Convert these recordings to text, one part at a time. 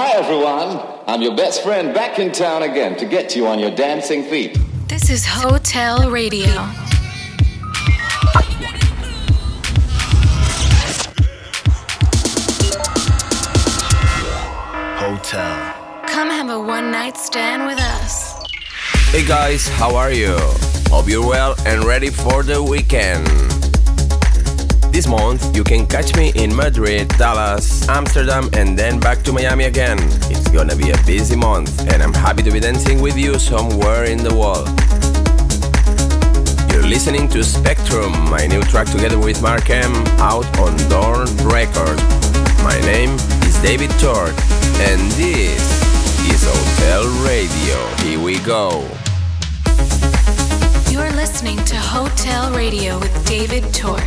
Hi everyone, I'm your best friend back in town again to get you on your dancing feet. This is Hotel Radio. Hotel. Come have a one-night stand with us. Hey guys, how are you? Hope you're well and ready for the weekend. This month, you can catch me in Madrid, Dallas, Amsterdam, and then back to Miami again. It's gonna be a busy month, and I'm happy to be dancing with you somewhere in the world. You're listening to Spectrum, my new track together with Mark M, out on Dorn Records. My name is David Tort, and this is Hotel Radio. Here we go. You're listening to Hotel Radio with David Tort.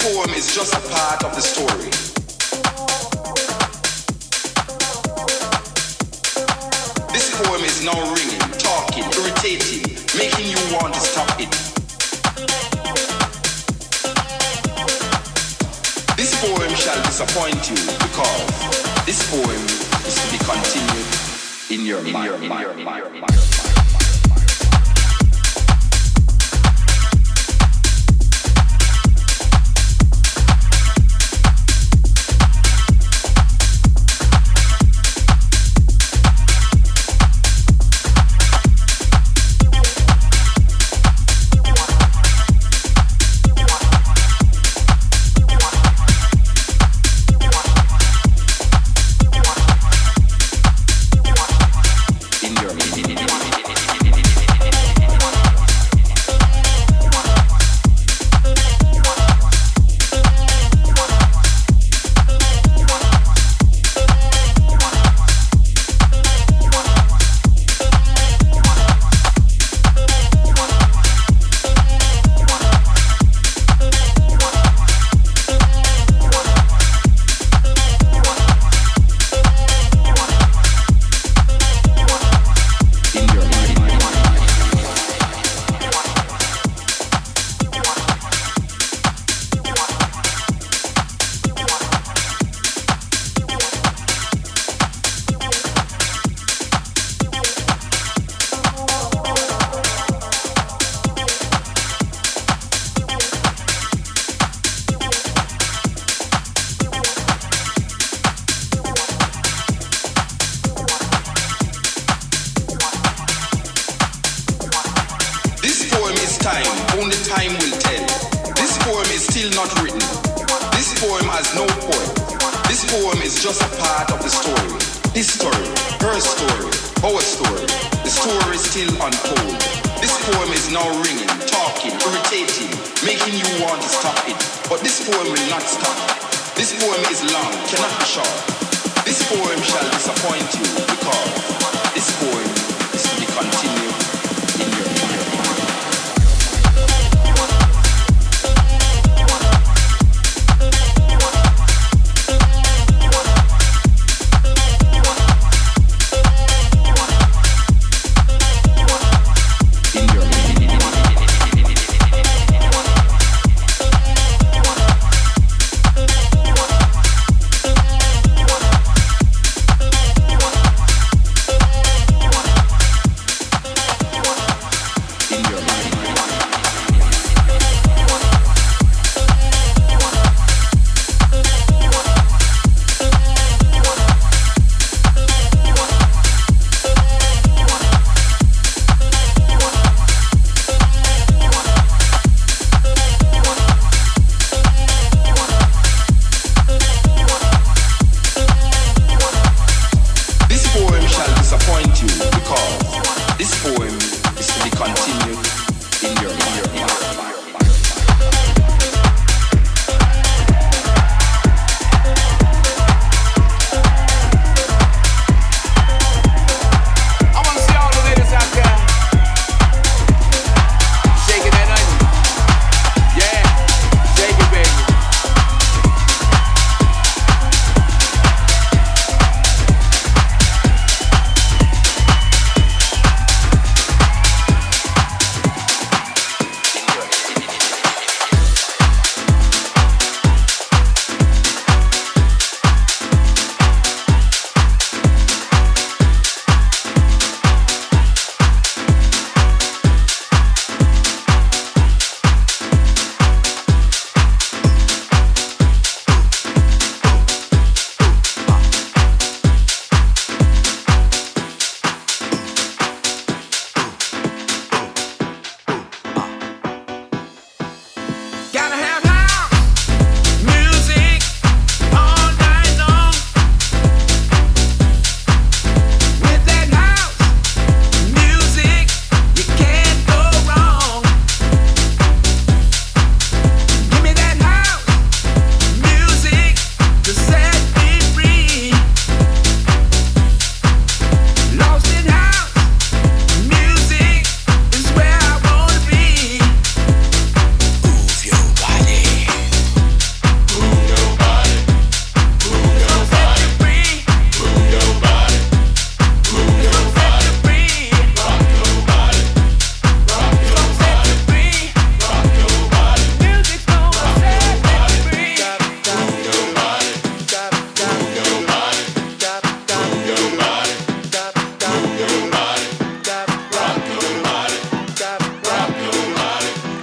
poem is just a part of the story. This poem is now ringing, talking, irritating, making you want to stop it. This poem shall disappoint you because this poem is to be continued in your mind.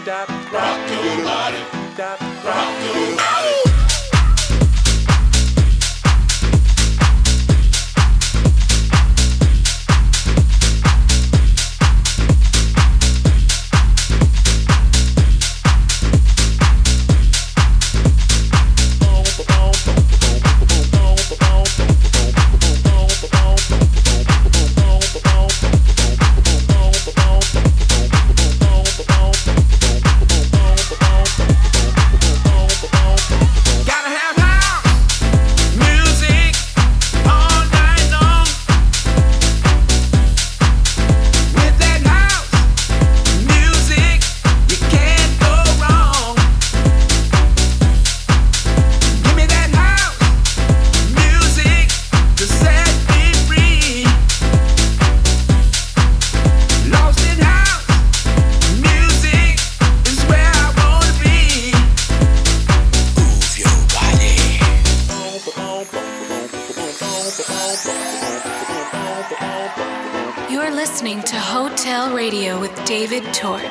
Rock your body. Rock your body. You're listening to Hotel Radio with David Tort.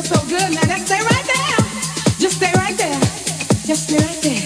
feels so good. Now just stay right there. Just stay right there. Just stay right there.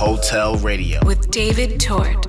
Hotel Radio with David Tort.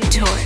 David Tort.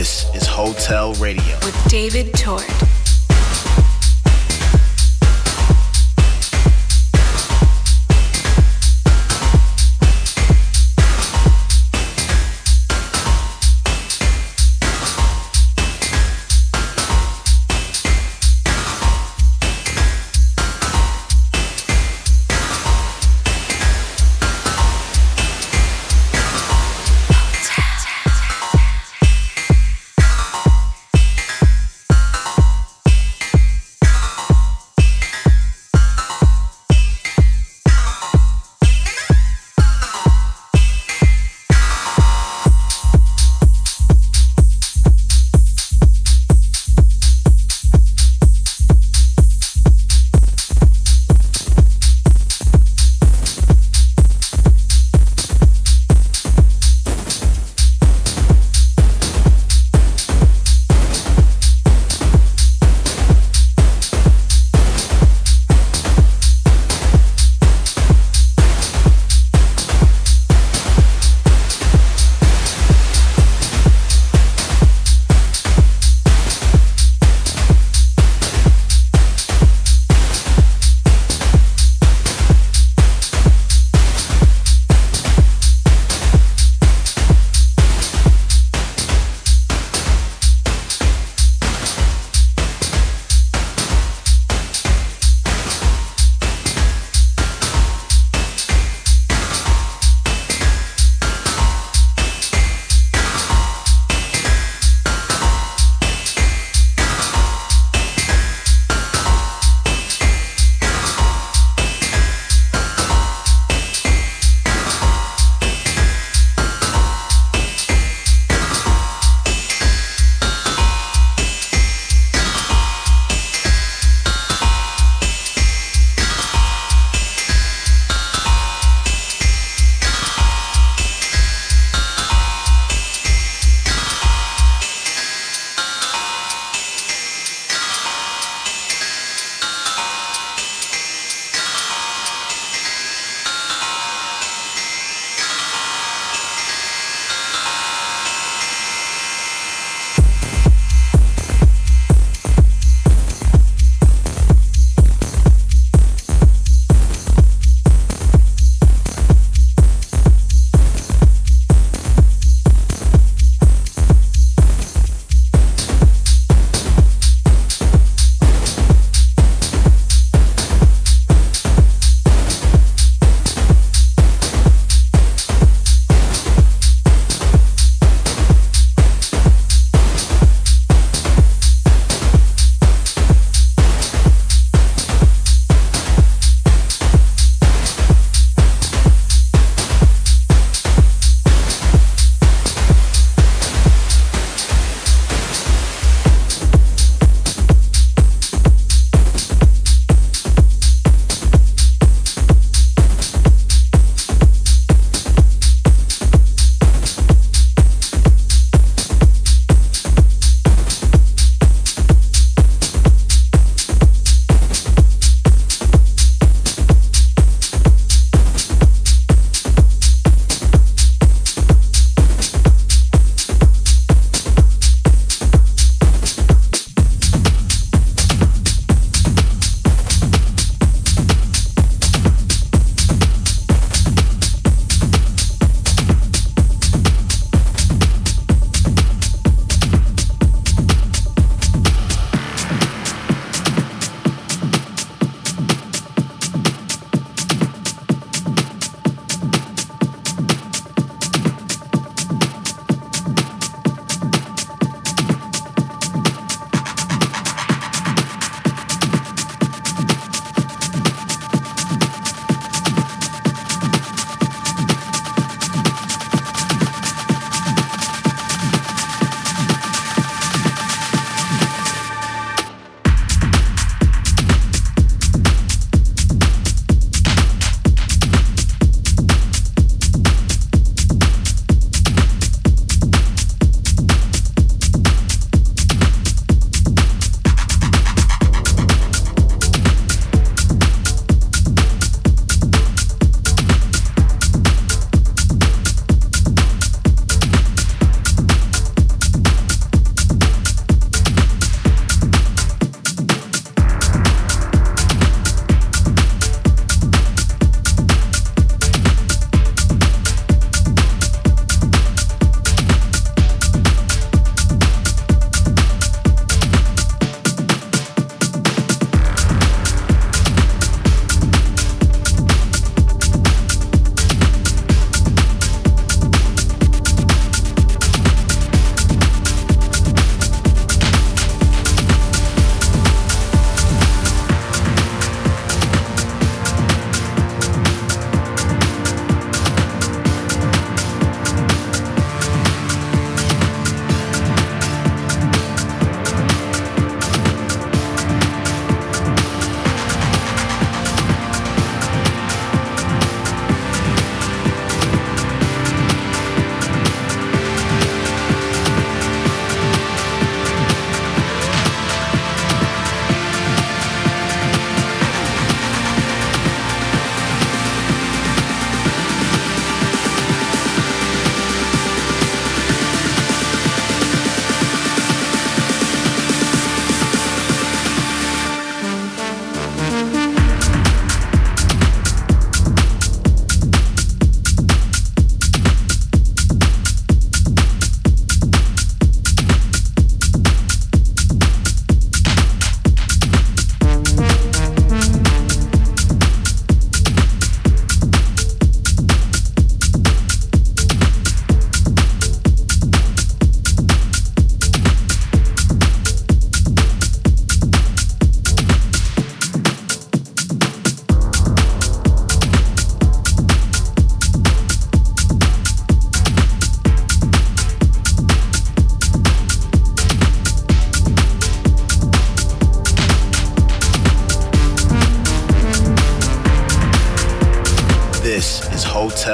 This is Hotel Radio with David Tort.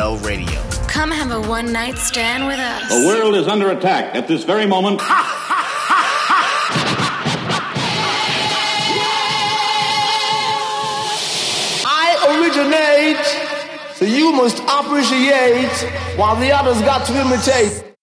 Hotel Radio. Come have a one-night stand with us. The world is under attack at this very moment. Ha! Ha! Ha! Ha! I originate, so you must appreciate while the others got to imitate.